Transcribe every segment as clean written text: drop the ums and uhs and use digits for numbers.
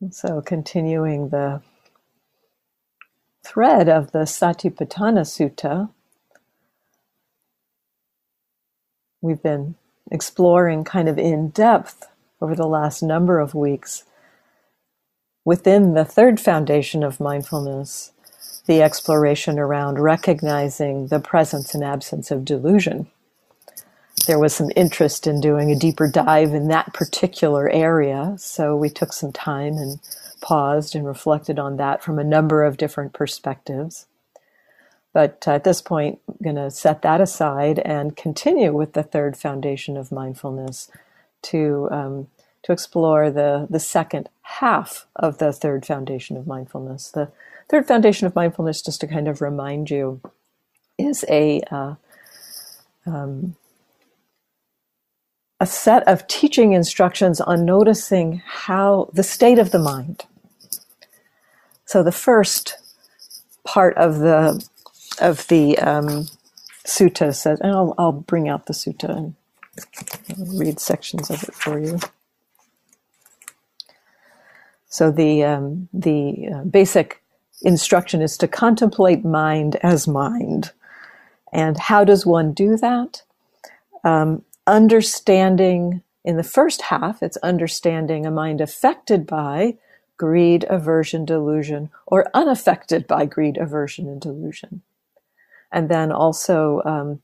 And so continuing the thread of the Satipatthana Sutta, we've been exploring kind of in depth over the last number of weeks within the third foundation of mindfulness, the exploration around recognizing the presence and absence of delusion. There was some interest in doing a deeper dive in that particular area, so we took some time and paused and reflected on that from a number of different perspectives. But at this point, I'm going to set that aside and continue with the third foundation of mindfulness to explore the second half of the third foundation of mindfulness. The third foundation of mindfulness, just to kind of remind you, is a set of teaching instructions on noticing how the state of the mind. So the first part of the sutta says, and I'll bring out the sutta and read sections of it for you. So the basic instruction is to contemplate mind as mind, and how does one do that? Understanding, in the first half, it's understanding a mind affected by greed, aversion, delusion, or unaffected by greed, aversion, and delusion. And then also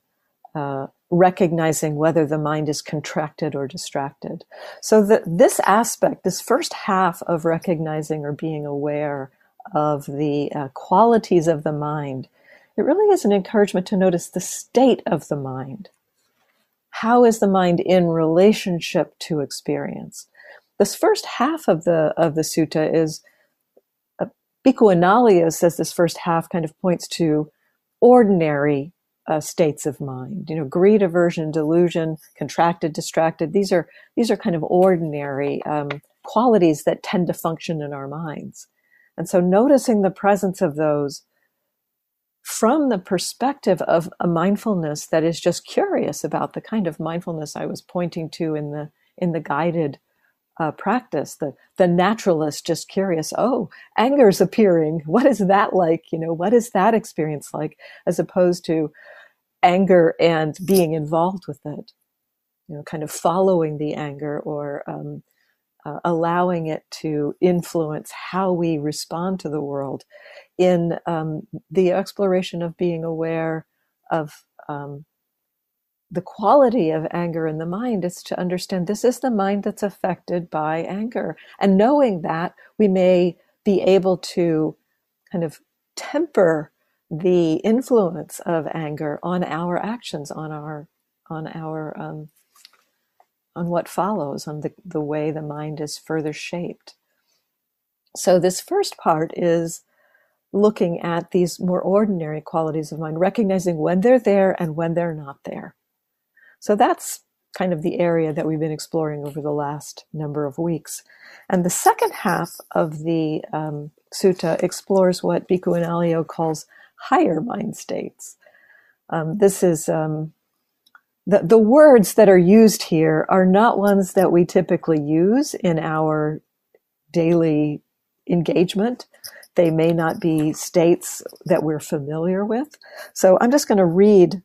recognizing whether the mind is contracted or distracted. So this aspect, this first half of recognizing or being aware of the qualities of the mind, it really is an encouragement to notice the state of the mind. How is the mind in relationship to experience? This first half of the sutta is, Bhikkhu Analayo says this first half kind of points to ordinary states of mind. You know, greed, aversion, delusion, contracted, distracted. These are kind of ordinary qualities that tend to function in our minds. And so noticing the presence of those from the perspective of a mindfulness that is just curious about the kind of mindfulness I was pointing to in the guided practice, the naturalist just curious, oh, anger's appearing, what is that like? You know, what is that experience like? As opposed to anger and being involved with it, you know, kind of following the anger or allowing it to influence how we respond to the world. In the exploration of being aware of the quality of anger in the mind, is to understand this is the mind that's affected by anger. And knowing that, we may be able to kind of temper the influence of anger on our actions, on what follows, on the way the mind is further shaped. So this first part is looking at these more ordinary qualities of mind, recognizing when they're there and when they're not there. So that's kind of the area that we've been exploring over the last number of weeks. And the second half of the sutta explores what Bhikkhu Analayo calls higher mind states. This is... The words that are used here are not ones that we typically use in our daily engagement. They may not be states that we're familiar with. So I'm just going to read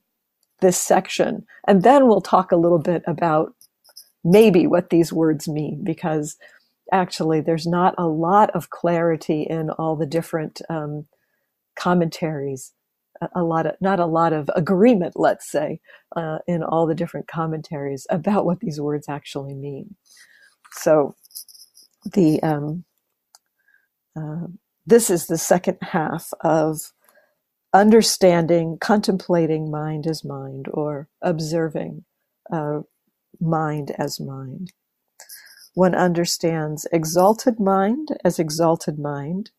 this section, and then we'll talk a little bit about maybe what these words mean, because actually there's not a lot of clarity in all the different commentaries. Not a lot of agreement, let's say, in all the different commentaries about what these words actually mean. So this is the second half of understanding, contemplating mind as mind, or observing mind as mind. One understands exalted mind as exalted mind,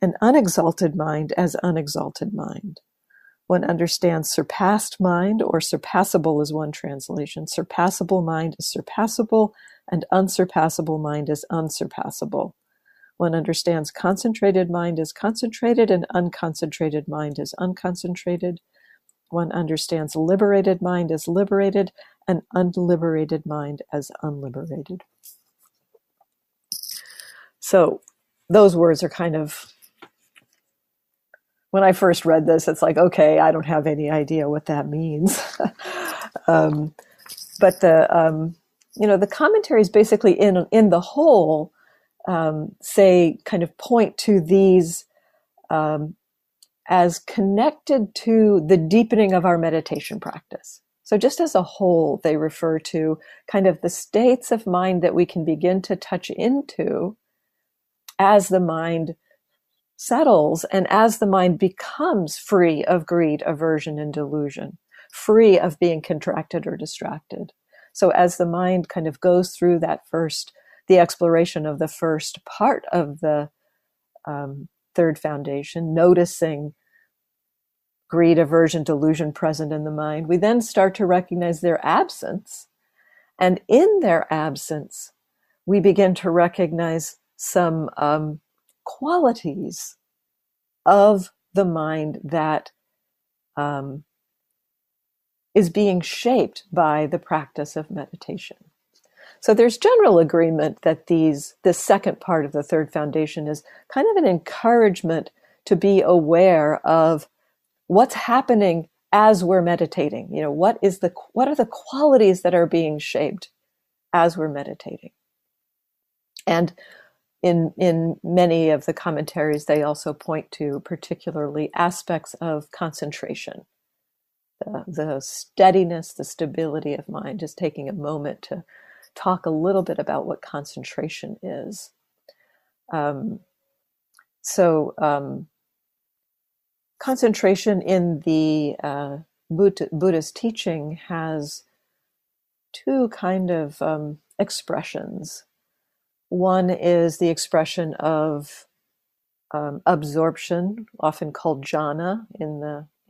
and unexalted mind as unexalted mind. One understands surpassed mind, or surpassable is one translation. Surpassable mind is surpassable, and unsurpassable mind is unsurpassable. One understands concentrated mind is concentrated, and unconcentrated mind is unconcentrated. One understands liberated mind as liberated, and unliberated mind as unliberated. So those words are kind of, when I first read this, it's like, okay, I don't have any idea what that means. But the commentaries basically in the whole say, kind of point to these as connected to the deepening of our meditation practice. So just as a whole, they refer to kind of the states of mind that we can begin to touch into as the mind settles and as the mind becomes free of greed, aversion, and delusion, free of being contracted or distracted. So as the mind kind of goes through that first, the exploration of the first part of the third foundation, noticing greed, aversion, delusion present in the mind, we then start to recognize their absence. And in their absence, we begin to recognize some qualities of the mind that is being shaped by the practice of meditation. So there's general agreement that this second part of the third foundation is kind of an encouragement to be aware of what's happening as we're meditating. You know, what are the qualities that are being shaped as we're meditating? And in many of the commentaries, they also point to particularly aspects of concentration, the steadiness, the stability of mind, just taking a moment to talk a little bit about what concentration is. Concentration in the Buddhist teaching has two kind of expressions. One is the expression of absorption, often called jhana.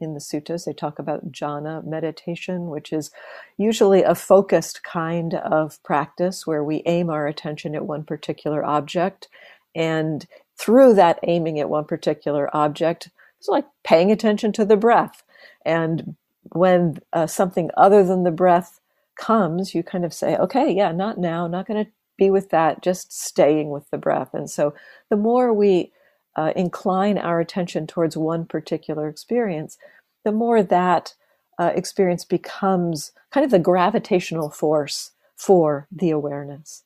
In the suttas, they talk about jhana meditation, which is usually a focused kind of practice where we aim our attention at one particular object. And through that aiming at one particular object, it's like paying attention to the breath. And when something other than the breath comes, you kind of say, okay, yeah, not now, not going to be with that, just staying with the breath. And so the more we incline our attention towards one particular experience, the more that experience becomes kind of the gravitational force for the awareness.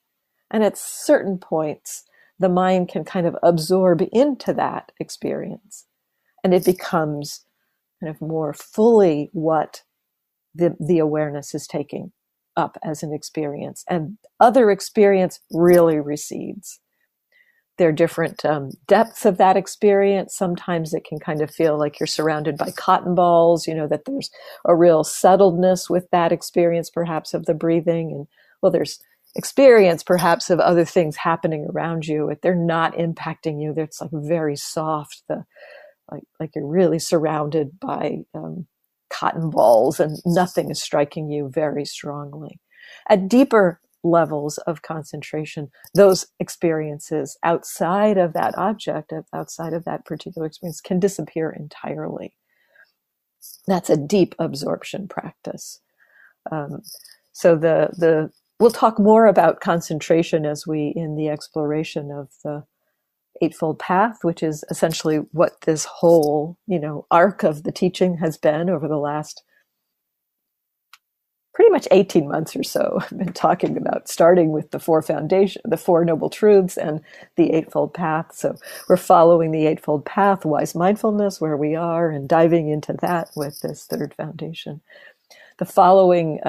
And at certain points, the mind can kind of absorb into that experience, and it becomes kind of more fully what the awareness is taking up as an experience, and other experience really recedes. There are different depths of that experience. Sometimes it can kind of feel like you're surrounded by cotton balls, you know, that there's a real settledness with that experience, perhaps of the breathing. And well, there's experience perhaps of other things happening around you. If they're not impacting you, it's like very soft, like you're really surrounded by cotton balls and nothing is striking you very strongly. At deeper levels of concentration, those experiences outside of that object, outside of that particular experience, can disappear entirely. That's a deep absorption practice. So we'll talk more about concentration as we in the exploration of the Eightfold Path, which is essentially what this whole, arc of the teaching has been over the last pretty much 18 months or so. I've been talking about starting with the Four Noble Truths and the Eightfold Path. So we're following the Eightfold Path, wise mindfulness, where we are, and diving into that with this third foundation. The following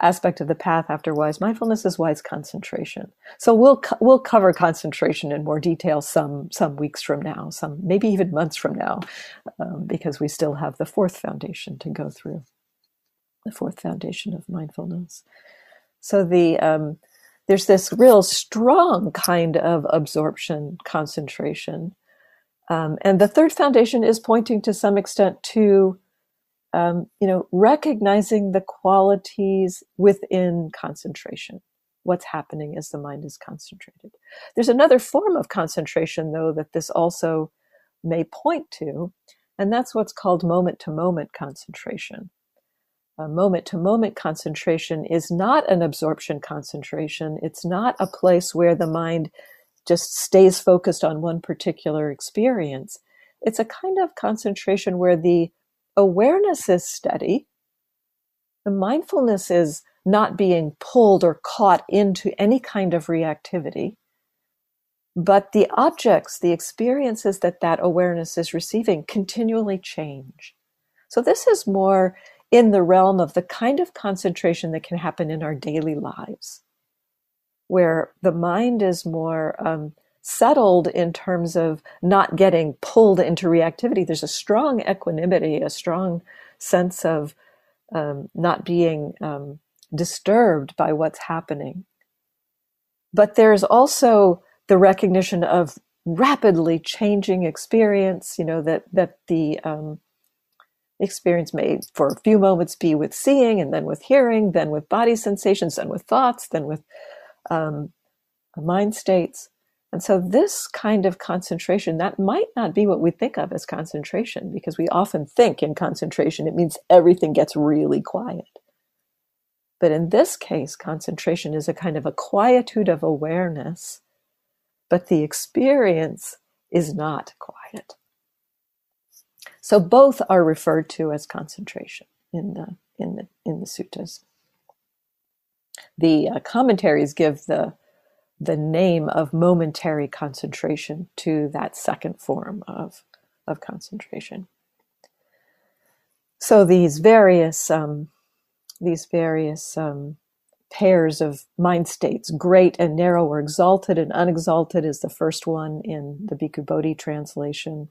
aspect of the path after wise mindfulness is wise concentration. So we'll cover concentration in more detail some weeks from now, some maybe even months from now, because we still have the fourth foundation to go through. The fourth foundation of mindfulness. So there's this real strong kind of absorption, concentration. And the third foundation is pointing to some extent to, recognizing the qualities within concentration. What's happening as the mind is concentrated. There's another form of concentration, though, that this also may point to, and that's what's called moment-to-moment concentration. A moment-to-moment concentration is not an absorption concentration. It's not a place where the mind just stays focused on one particular experience. It's a kind of concentration where the awareness is steady. The mindfulness is not being pulled or caught into any kind of reactivity, but the objects, the experiences that awareness is receiving continually change. So this is more in the realm of the kind of concentration that can happen in our daily lives, where the mind is more settled in terms of not getting pulled into reactivity. There's a strong equanimity, a strong sense of not being disturbed by what's happening. But there's also the recognition of rapidly changing experience, you know, that the experience may for a few moments be with seeing, and then with hearing, then with body sensations, then with thoughts, then with mind states. And so this kind of concentration, that might not be what we think of as concentration, because we often think in concentration, it means everything gets really quiet. But in this case, concentration is a kind of a quietude of awareness, but the experience is not quiet. So both are referred to as concentration in the suttas. The commentaries give the name of momentary concentration to that second form of concentration. So these various pairs of mind states, great and narrow, or exalted and unexalted, is the first one in the Bhikkhu Bodhi translation.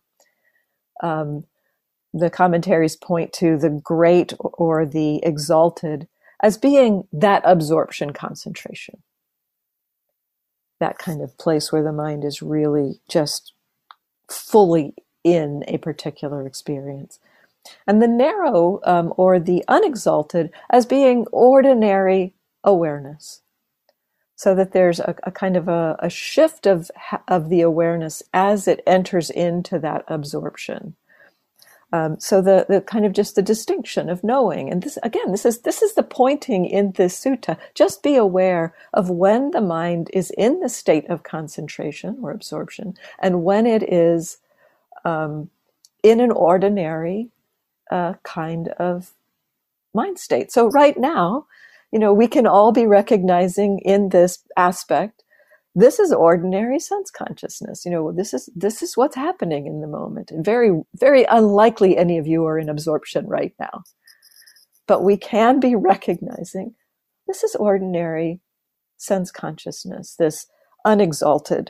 The commentaries point to the great or the exalted as being that absorption concentration, that kind of place where the mind is really just fully in a particular experience. And the narrow or the unexalted as being ordinary awareness, so that there's a kind of a shift of the awareness as it enters into that absorption. So the kind of just the distinction of knowing, and this again, this is the pointing in this sutta. Just be aware of when the mind is in the state of concentration or absorption, and when it is in an ordinary kind of mind state. So right now, you know, we can all be recognizing in this aspect, this is ordinary sense consciousness. You know, this is what's happening in the moment. And very, very unlikely any of you are in absorption right now. But we can be recognizing this is ordinary sense consciousness, this unexalted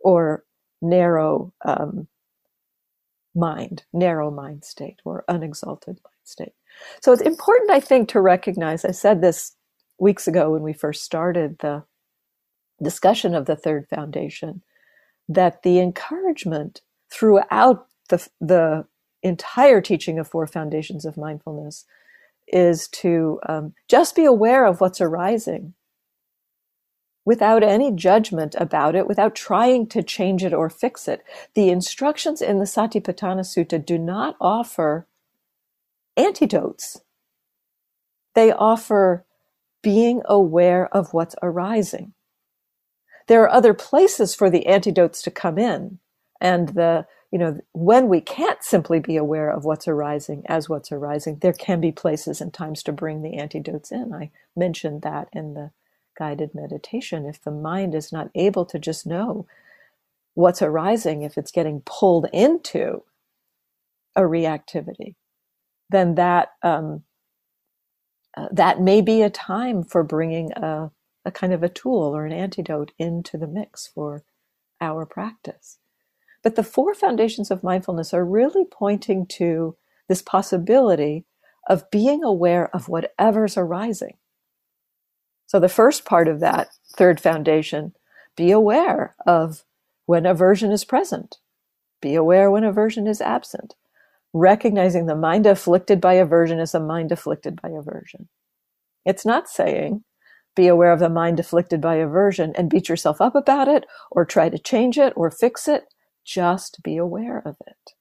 or narrow mind, narrow mind state, or unexalted mind state. So it's important, I think, to recognize, I said this weeks ago when we first started the discussion of the third foundation, that the encouragement throughout the entire teaching of Four Foundations of Mindfulness is to just be aware of what's arising without any judgment about it, without trying to change it or fix it. The instructions in the Satipatthana Sutta do not offer antidotes. They offer being aware of what's arising. There are other places for the antidotes to come in, and when we can't simply be aware of what's arising, there can be places and times to bring the antidotes in. I mentioned that in the guided meditation. If the mind is not able to just know what's arising, if it's getting pulled into a reactivity, then that may be a time for bringing a kind of a tool or an antidote into the mix for our practice. But the Four Foundations of Mindfulness are really pointing to this possibility of being aware of whatever's arising. So the first part of that third foundation, be aware of when aversion is present. Be aware when aversion is absent. Recognizing the mind afflicted by aversion is a mind afflicted by aversion. It's not saying, be aware of the mind afflicted by aversion and beat yourself up about it, or try to change it or fix it. Just be aware of it.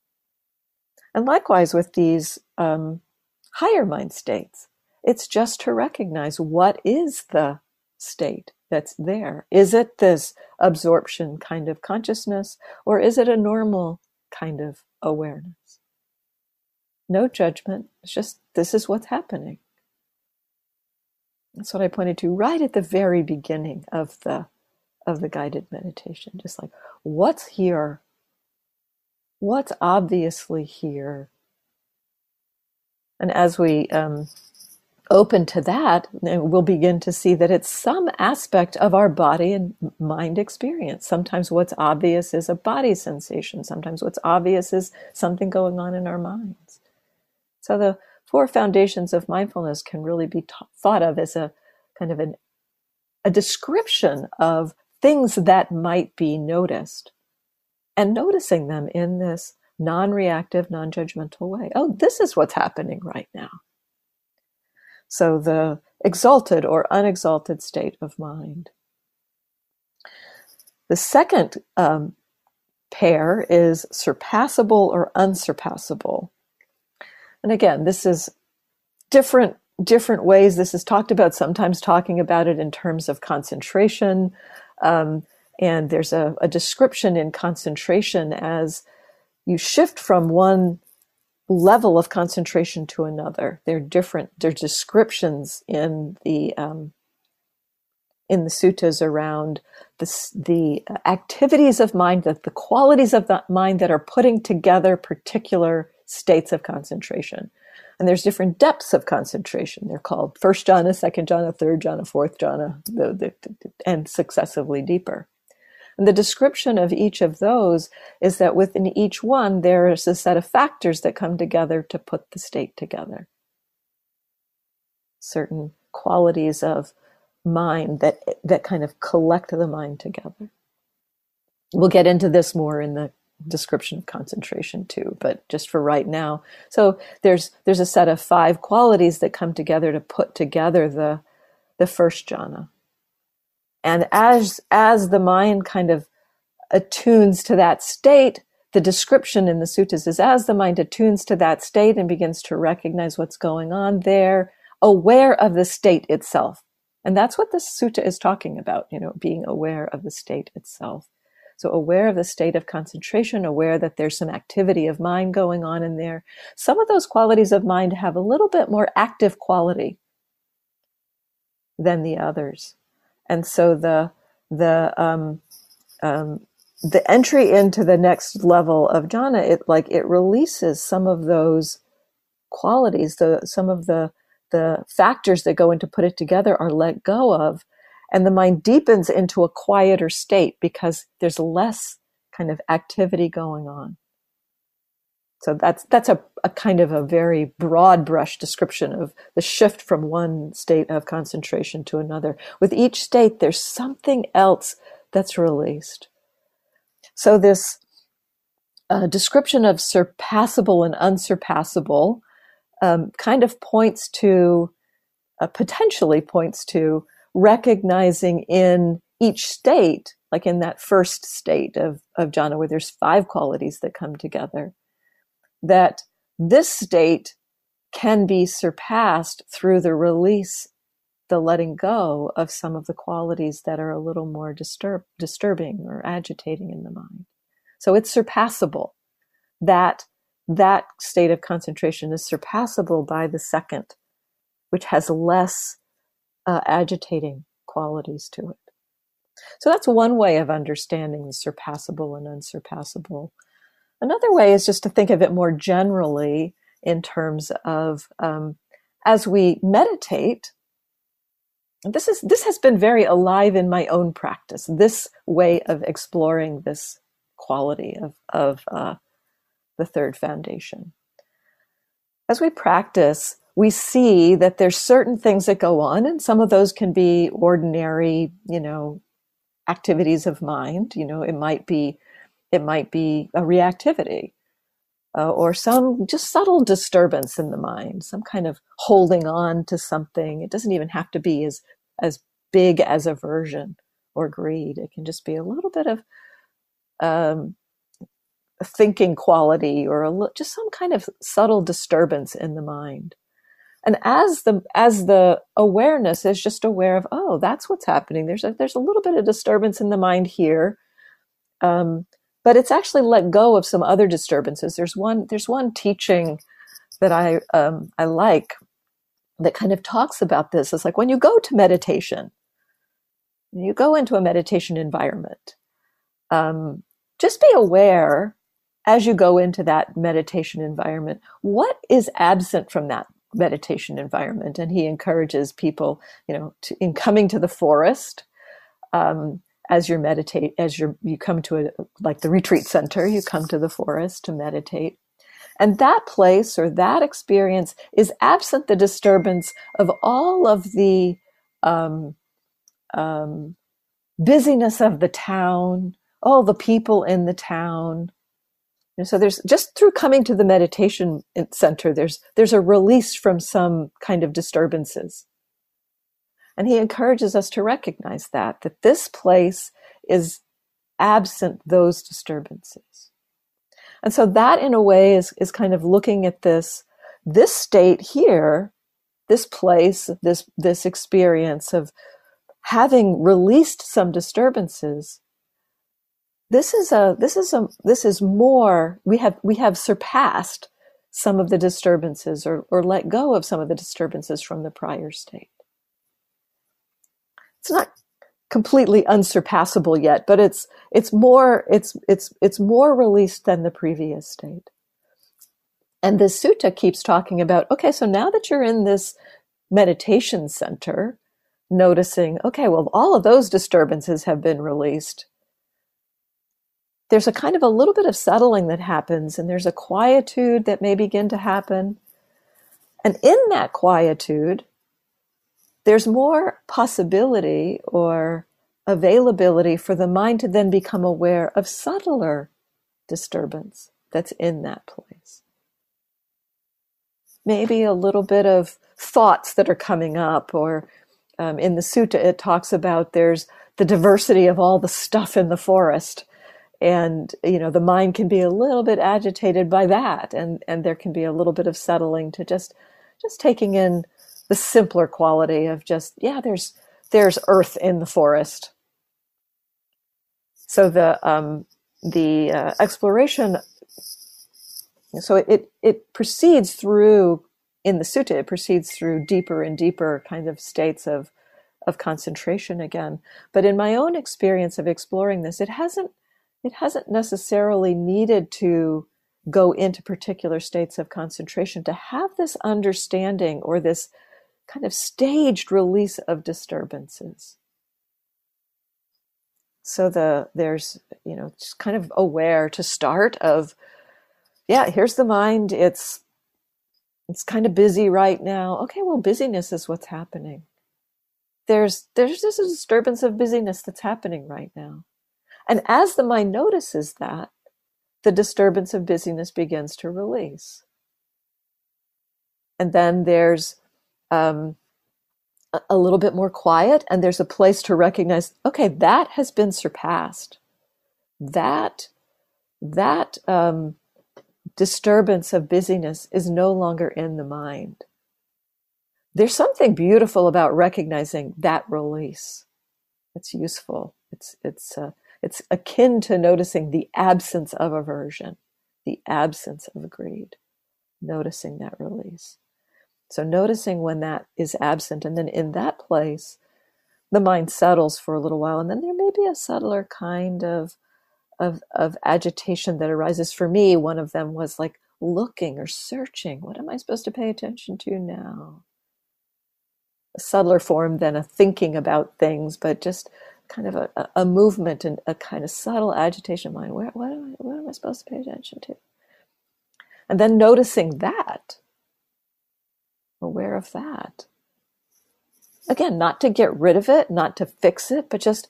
And likewise with these higher mind states, it's just to recognize what is the state that's there? Is it this absorption kind of consciousness, or is it a normal kind of awareness? No judgment, it's just this is what's happening. That's what I pointed to right at the very beginning of the guided meditation. Just like, what's here? What's obviously here? And as we open to that, we'll begin to see that it's some aspect of our body and mind experience. Sometimes what's obvious is a body sensation. Sometimes what's obvious is something going on in our minds. So the four foundations of mindfulness can really be thought of as a kind of a description of things that might be noticed, and noticing them in this non-reactive, non-judgmental way. Oh, this is what's happening right now. So the exalted or unexalted state of mind. The second pair is surpassable or unsurpassable. And again, this is different ways this is talked about, sometimes talking about it in terms of concentration. And there's a description in concentration as you shift from one level of concentration to another. There are descriptions in the suttas around the activities of mind, that the qualities of the mind that are putting together particular states of concentration. And there's different depths of concentration. They're called first jhana, second jhana, third jhana, fourth jhana, and successively deeper. And the description of each of those is that within each one, there is a set of factors that come together to put the state together. Certain qualities of mind that kind of collect the mind together. We'll get into this more in the description of concentration too, but just for right now. So there's a set of five qualities that come together to put together the first jhana. And as the mind kind of attunes to that state, the description in the suttas is as the mind attunes to that state and begins to recognize what's going on, they're aware of the state itself. And that's what the sutta is talking about, being aware of the state itself. So aware of the state of concentration, aware that there's some activity of mind going on in there. Some of those qualities of mind have a little bit more active quality than the others. And so the entry into the next level of jhana, it releases some of those qualities. Some of the factors that go into put it together are let go of, and the mind deepens into a quieter state because there's less kind of activity going on. So that's a kind of a very broad brush description of the shift from one state of concentration to another. With each state, there's something else that's released. So this description of surpassable and unsurpassable kind of points to, potentially points to, recognizing in each state, like in that first state of jhana where there's five qualities that come together, that this state can be surpassed through the release, the letting go of some of the qualities that are a little more disturbing or agitating in the mind. So it's surpassable. That state of concentration is surpassable by the second, which has less agitating qualities to it. So that's one way of understanding the surpassable and unsurpassable. Another way is just to think of it more generally in terms of as we meditate. This has been very alive in my own practice, this way of exploring this quality of the third foundation. As we practice, we see that there's certain things that go on, and some of those can be ordinary, activities of mind. It might be a reactivity or some just subtle disturbance in the mind, some kind of holding on to something. It doesn't even have to be as big as aversion or greed. It can just be a little bit of a thinking quality or just some kind of subtle disturbance in the mind. And as the awareness is just aware of, oh, that's what's happening. There's a little bit of disturbance in the mind here. But it's actually let go of some other disturbances. There's one teaching that I like that kind of talks about this. It's like when you go to meditation, you go into a meditation environment, just be aware as you go into that meditation environment, what is absent from that meditation environment. And he encourages people, in coming to the forest, you come to the retreat center, you come to the forest to meditate. And that place or that experience is absent the disturbance of all of the busyness of the town, all the people in the town. And so there's, just through coming to the meditation center, there's a release from some kind of disturbances. And he encourages us to recognize that this place is absent those disturbances. And so that, in a way, is kind of looking at this state here, this place, this experience of having released some disturbances. This is more, we have surpassed some of the disturbances or let go of some of the disturbances from the prior state. It's not completely unsurpassable yet, but it's more released than the previous state. And the sutta keeps talking about, okay, so now that you're in this meditation center, noticing, okay, well, all of those disturbances have been released. There's a kind of a little bit of settling that happens, and there's a quietude that may begin to happen. And in that quietude, there's more possibility or availability for the mind to then become aware of subtler disturbance that's in that place. Maybe a little bit of thoughts that are coming up, or in the sutta it talks about there's the diversity of all the stuff in the forest, and the mind can be a little bit agitated by that, and there can be a little bit of settling to just taking in the simpler quality of there's earth in the forest. So the exploration, so it proceeds through, in the sutta, it proceeds through deeper and deeper kind of states of concentration again. But in my own experience of exploring this, it hasn't necessarily needed to go into particular states of concentration to have this understanding or this kind of staged release of disturbances. So there's, just kind of aware to start of, here's the mind, it's kind of busy right now. Okay, well, busyness is what's happening. There's this disturbance of busyness that's happening right now. And as the mind notices that, the disturbance of busyness begins to release. And then there's a little bit more quiet, and there's a place to recognize, okay, that has been surpassed. That disturbance of busyness is no longer in the mind. There's something beautiful about recognizing that release. It's useful. It's akin to noticing the absence of aversion, the absence of greed, noticing that release. So noticing when that is absent, and then in that place, the mind settles for a little while, and then there may be a subtler kind of agitation that arises. For me, one of them was like looking or searching. What am I supposed to pay attention to now? A subtler form than a thinking about things, but just kind of a movement and a kind of subtle agitation of mind. What am I supposed to pay attention to? And then noticing that, aware of that. Again, not to get rid of it, not to fix it, but just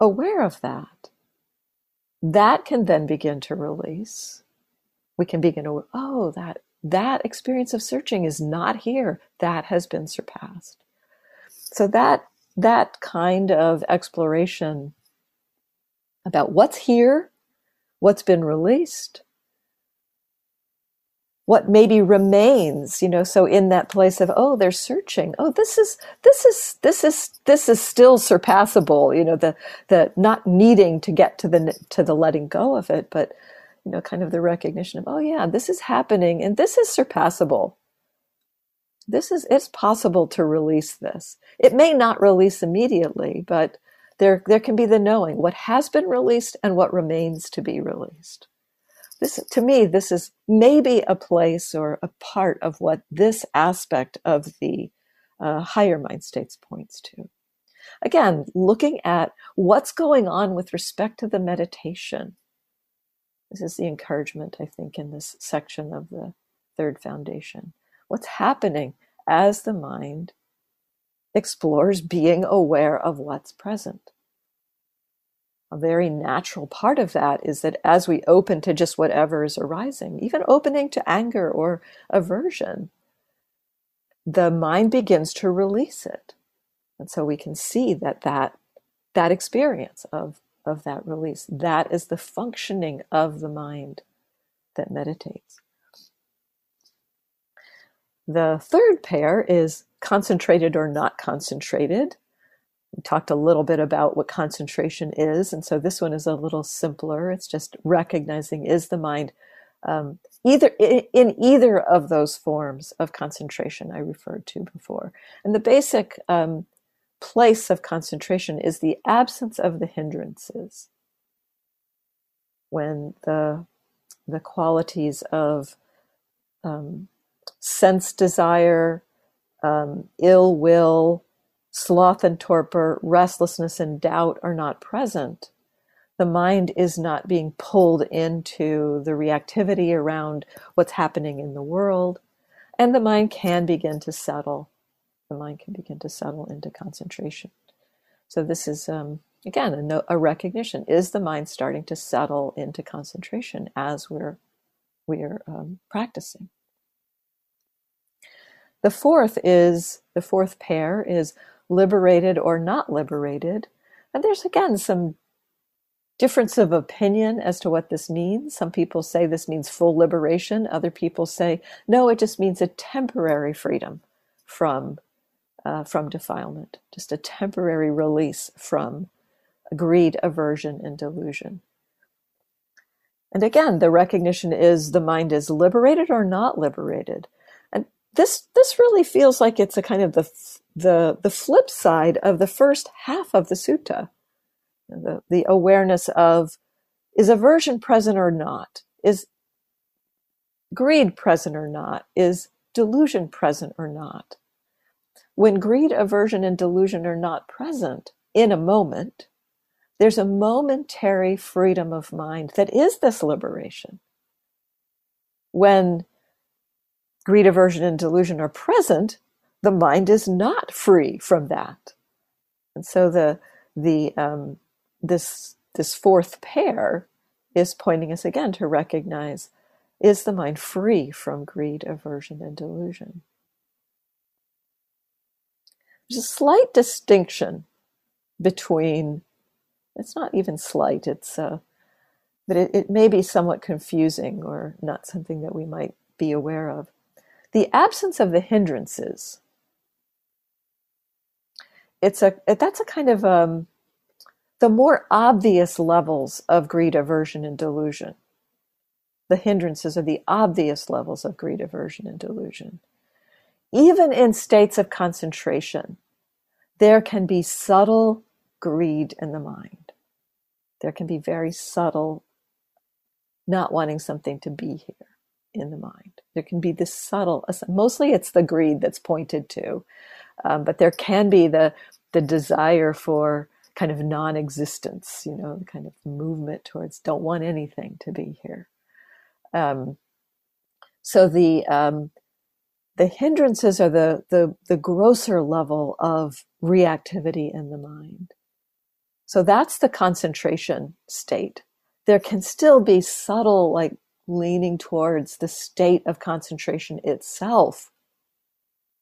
aware of that. That can then begin to release. We can begin to, that experience of searching is not here. That has been surpassed. So that kind of exploration about what's here, what's been released, what maybe remains, you know, so in that place of, oh, they're searching. Oh, this is still surpassable, you know, the not needing to get to the letting go of it, but, you know, kind of the recognition of, oh yeah, this is happening and this is surpassable. It's possible to release this. It may not release immediately, but there can be the knowing what has been released and what remains to be released. This, to me, this is maybe a place or a part of what this aspect of the higher mind states points to. Again, looking at what's going on with respect to the meditation. This is the encouragement, I think, in this section of the third foundation. What's happening as the mind explores being aware of what's present? A very natural part of that is that as we open to just whatever is arising, even opening to anger or aversion, the mind begins to release it. And so we can see that experience of that release, that is the functioning of the mind that meditates. The third pair is concentrated or not concentrated. We talked a little bit about what concentration is, and so this one is a little simpler. It's just recognizing, is the mind either of those forms of concentration I referred to before. And the basic place of concentration is the absence of the hindrances. When the qualities of sense desire, ill will, sloth and torpor, restlessness and doubt are not present. The mind is not being pulled into the reactivity around what's happening in the world, and the mind can begin to settle. The mind can begin to settle into concentration. So this is, again, a recognition. Is the mind starting to settle into concentration as we're practicing? The fourth pair is liberated or not liberated. And there's, again, some difference of opinion as to what this means. Some people say this means full liberation. Other people say, no, it just means a temporary freedom from defilement, just a temporary release from greed, aversion, and delusion. And again, the recognition is the mind is liberated or not liberated. And this really feels like it's a kind of the flip side of the first half of the sutta. The awareness of, is aversion present or not? Is greed present or not? Is delusion present or not? When greed, aversion, and delusion are not present in a moment, there's a momentary freedom of mind that is this liberation. When greed, aversion, and delusion are present, the mind is not free from that, and so this fourth pair is pointing us again to recognize: is the mind free from greed, aversion, and delusion? There's a slight distinction between. It's not even slight. But it may be somewhat confusing or not something that we might be aware of. The absence of the hindrances. That's a kind of the more obvious levels of greed, aversion, and delusion. The hindrances are the obvious levels of greed, aversion, and delusion. Even in states of concentration, there can be subtle greed in the mind. There can be very subtle not wanting something to be here in the mind. There can be this subtle, mostly it's the greed that's pointed to, but there can be the desire for kind of non-existence, you know, the kind of movement towards don't want anything to be here. So the hindrances are the grosser level of reactivity in the mind. So that's the concentration state. There can still be subtle, like, leaning towards the state of concentration itself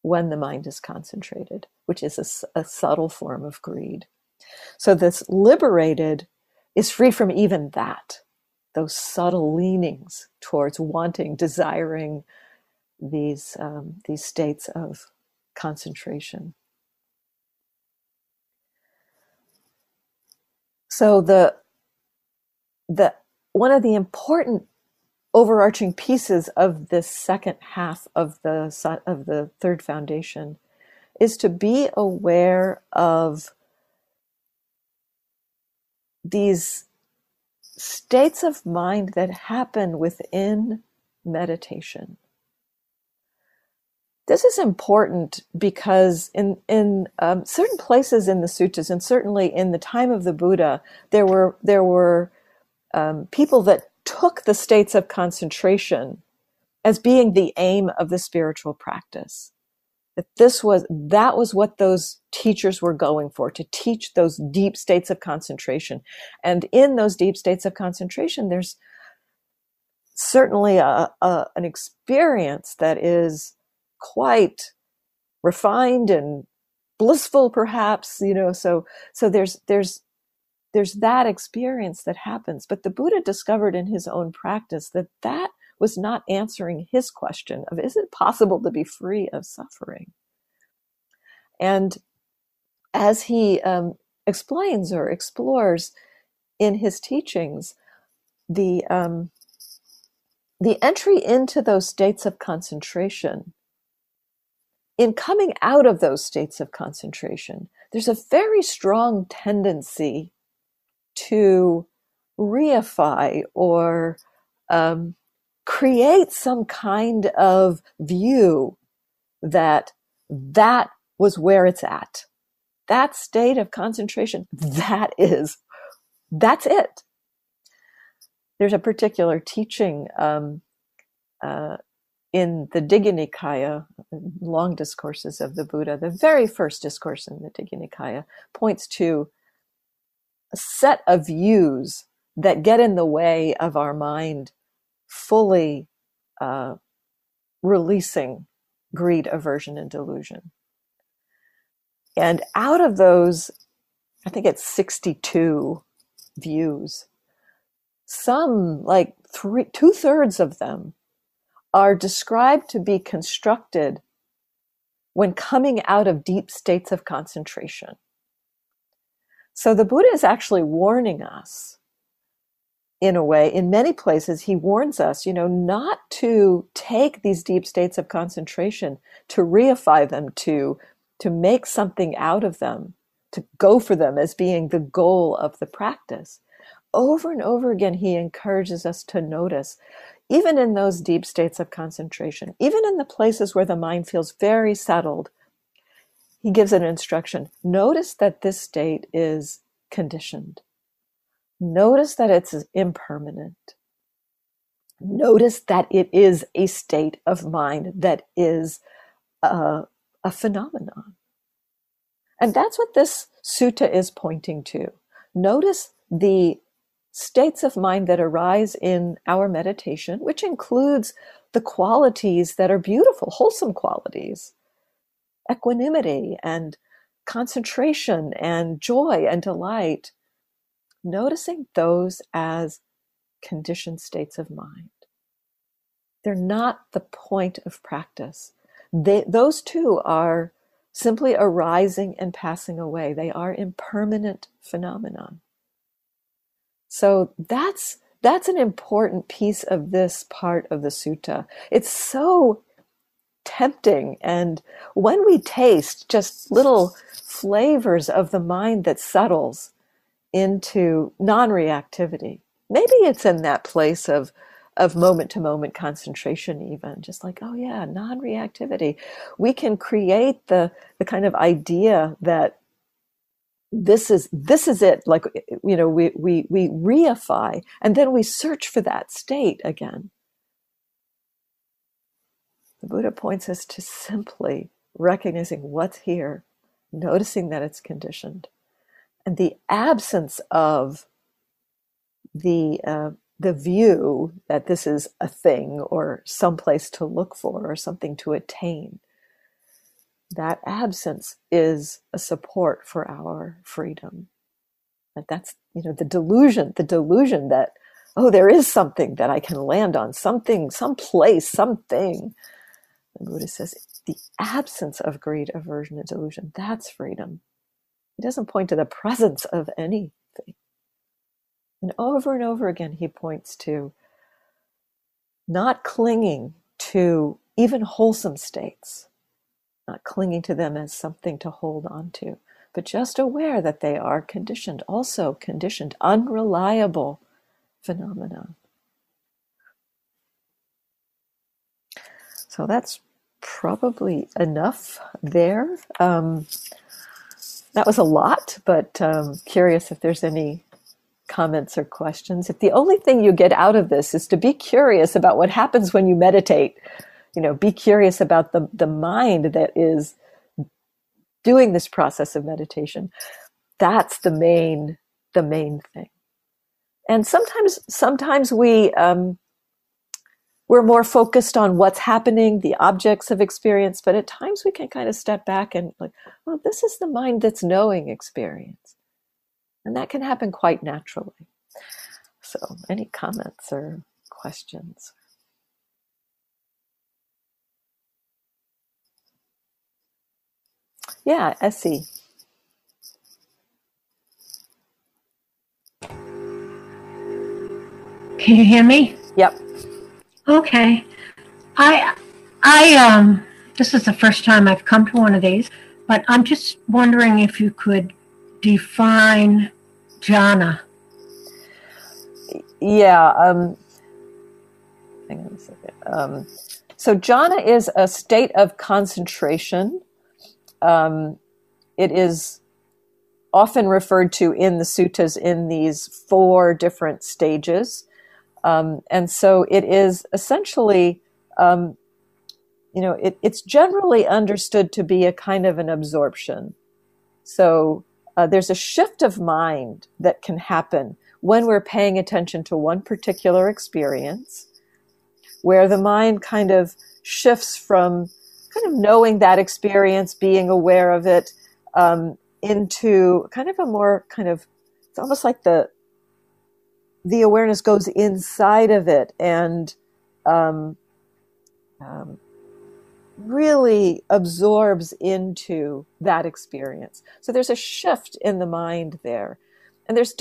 when the mind is concentrated, which is a subtle form of greed. So this liberated is free from even that. those subtle leanings towards wanting, desiring these states of concentration. So the one of the important overarching pieces of this second half of the third foundation is to be aware of these states of mind that happen within meditation. This is important because in certain places in the suttas, and certainly in the time of the Buddha, there were people that took the states of concentration as being the aim of the spiritual practice. That that was what those teachers were going for, to teach those deep states of concentration. And in those deep states of concentration, there's certainly an experience that is quite refined and blissful, perhaps, you know, so there's that experience that happens. But the Buddha discovered in his own practice that was not answering his question of, is it possible to be free of suffering? And as he explains or explores in his teachings, the entry into those states of concentration, in coming out of those states of concentration, there's a very strong tendency to reify or create some kind of view that was where it's at. That state of concentration, that's it. There's a particular teaching in the Digha Nikaya, long discourses of the Buddha. The very first discourse in the Digha Nikaya points to a set of views that get in the way of our mind fully releasing greed, aversion, and delusion. And out of those, I think it's 62 views, some, like 2/3 of them, are described to be constructed when coming out of deep states of concentration. So the Buddha is actually warning us, in a way, in many places. He warns us, you know, not to take these deep states of concentration, to reify them, to make something out of them, to go for them as being the goal of the practice. Over and over again, he encourages us to notice, even in those deep states of concentration, even in the places where the mind feels very settled, he gives an instruction. Notice that this state is conditioned. Notice that it's impermanent. Notice that it is a state of mind that is a phenomenon. And that's what this sutta is pointing to. Notice the states of mind that arise in our meditation, which includes the qualities that are beautiful, wholesome qualities, equanimity and concentration and joy and delight, noticing those as conditioned states of mind. They're not the point of practice. Those two are simply arising and passing away. They are impermanent phenomenon. So that's an important piece of this part of the sutta. It's so tempting, and when we taste just little flavors of the mind that settles into non-reactivity, maybe it's in that place of moment-to-moment concentration, even just like, oh yeah, non-reactivity, we can create the kind of idea that this is it, like, you know, we reify, and then we search for that state again. The Buddha points us to simply recognizing what's here, noticing that it's conditioned, and the absence of the view that this is a thing or someplace to look for or something to attain. That absence is a support for our freedom. And that's, you know, the delusion that oh, there is something that I can land on, something, some place, something. The Buddha says, the absence of greed, aversion, and delusion, that's freedom. He doesn't point to the presence of anything. And over again, he points to not clinging to even wholesome states, not clinging to them as something to hold on to, but just aware that they are conditioned, also conditioned, unreliable phenomena. So that's probably enough there. That was a lot, but curious if there's any comments or questions. If the only thing you get out of this is to be curious about what happens when you meditate, you know, be curious about the mind that is doing this process of meditation. That's the main thing. And sometimes we're more focused on what's happening, the objects of experience, but at times we can kind of step back and like, well, this is the mind that's knowing experience. And that can happen quite naturally. So any comments or questions? Yeah, Essie. Can you hear me? Yep. Okay. I this is the first time I've come to one of these, but I'm just wondering if you could define jhana. Yeah. Hang on a second. So jhana is a state of concentration. It is often referred to in the suttas in these 4 different stages. And so it is essentially, it's generally understood to be a kind of an absorption. So there's a shift of mind that can happen when we're paying attention to one particular experience, where the mind kind of shifts from kind of knowing that experience, being aware of it, into kind of a more kind of, it's almost like the awareness goes inside of it and really absorbs into that experience. So there's a shift in the mind there. And there are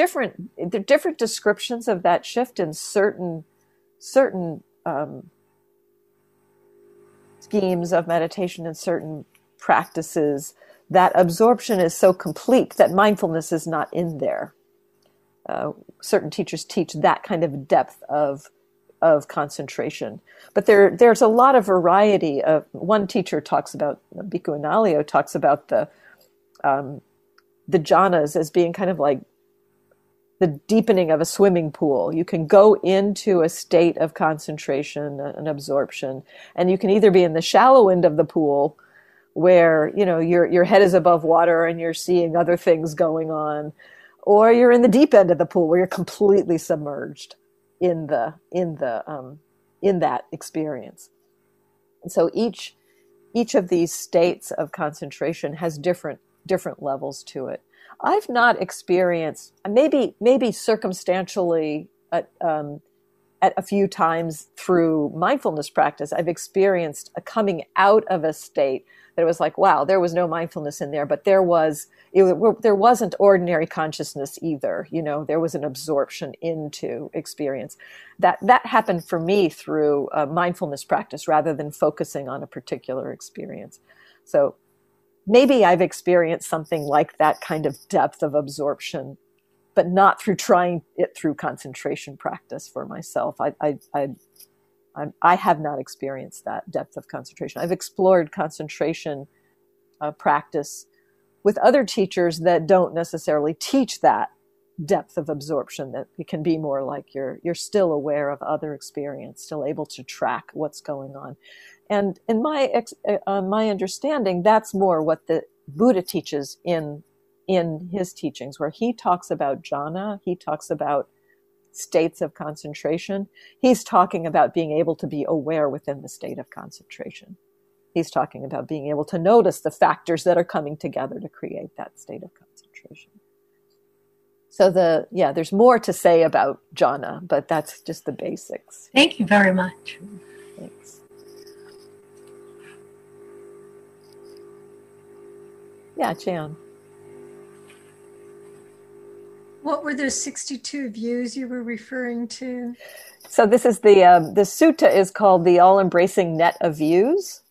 different descriptions of that shift in certain schemes of meditation and certain practices. That absorption is so complete that mindfulness is not in there. Certain teachers teach that kind of depth of concentration. But there's a lot of variety. One teacher talks about, Bhikkhu Analayo talks about the jhanas as being kind of like the deepening of a swimming pool. You can go into a state of concentration and absorption, and you can either be in the shallow end of the pool where, you know, your head is above water and you're seeing other things going on, or you're in the deep end of the pool where you're completely submerged in that experience. And so each of these states of concentration has different levels to it. I've not experienced, maybe circumstantially at a few times through mindfulness practice, I've experienced a coming out of a state that it was like, wow, there was no mindfulness in there, but there wasn't ordinary consciousness either. You know, there was an absorption into experience. That happened for me through mindfulness practice rather than focusing on a particular experience. So maybe I've experienced something like that kind of depth of absorption, but not through trying it through concentration practice for myself. I have not experienced that depth of concentration. I've explored concentration practice with other teachers that don't necessarily teach that depth of absorption, that it can be more like you're still aware of other experience, still able to track what's going on. And in my understanding, that's more what the Buddha teaches in his teachings, where he talks about jhana, he talks about states of concentration. He's talking about being able to be aware within the state of concentration. He's talking about being able to notice the factors that are coming together to create that state of concentration. So there's more to say about jhana, but that's just the basics. Thank you very much. Thanks. Yeah, Jan. What were those 62 views you were referring to? So this is the sutta is called the All-Embracing Net of Views.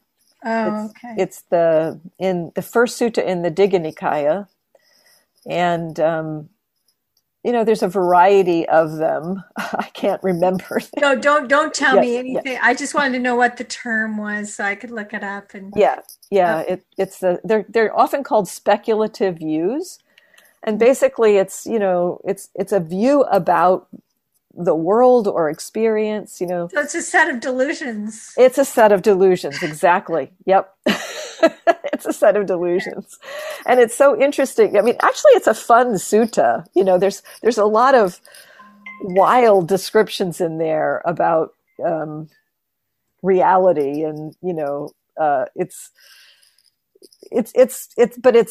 Oh, okay. It's the first sutta in the Digha Nikaya, and there's a variety of them. I can't remember. No, don't tell me anything. Yeah. I just wanted to know what the term was so I could look it up. And They're often called speculative views. And basically it's a view about the world or experience, So it's a set of delusions. It's a set of delusions, exactly. Yep. It's a set of delusions. And it's so interesting. I mean, actually it's a fun sutta. There's a lot of wild descriptions in there about reality and, it's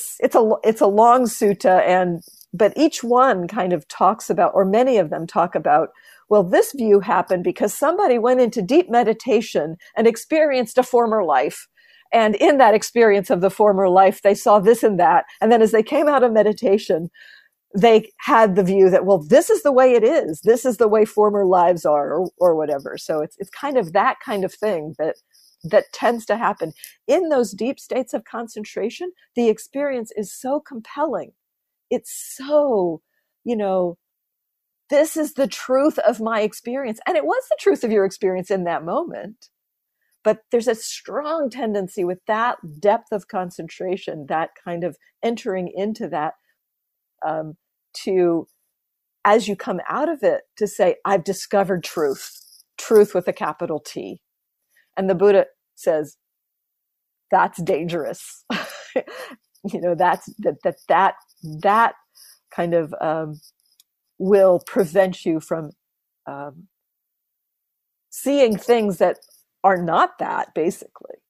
a long sutta, but each one kind of talks about, or many of them talk about, well, this view happened because somebody went into deep meditation and experienced a former life. And in that experience of the former life, they saw this and that. And then as they came out of meditation, they had the view that, well, this is the way it is. This is the way former lives are, or whatever. So it's kind of that kind of thing that tends to happen. In those deep states of concentration, the experience is so compelling. It's so, this is the truth of my experience. And it was the truth of your experience in that moment. But there's a strong tendency with that depth of concentration, that kind of entering into that, as you come out of it, to say, I've discovered truth with a capital T. And the Buddha says, that's dangerous. That kind of will prevent you from seeing things that are not that, basically.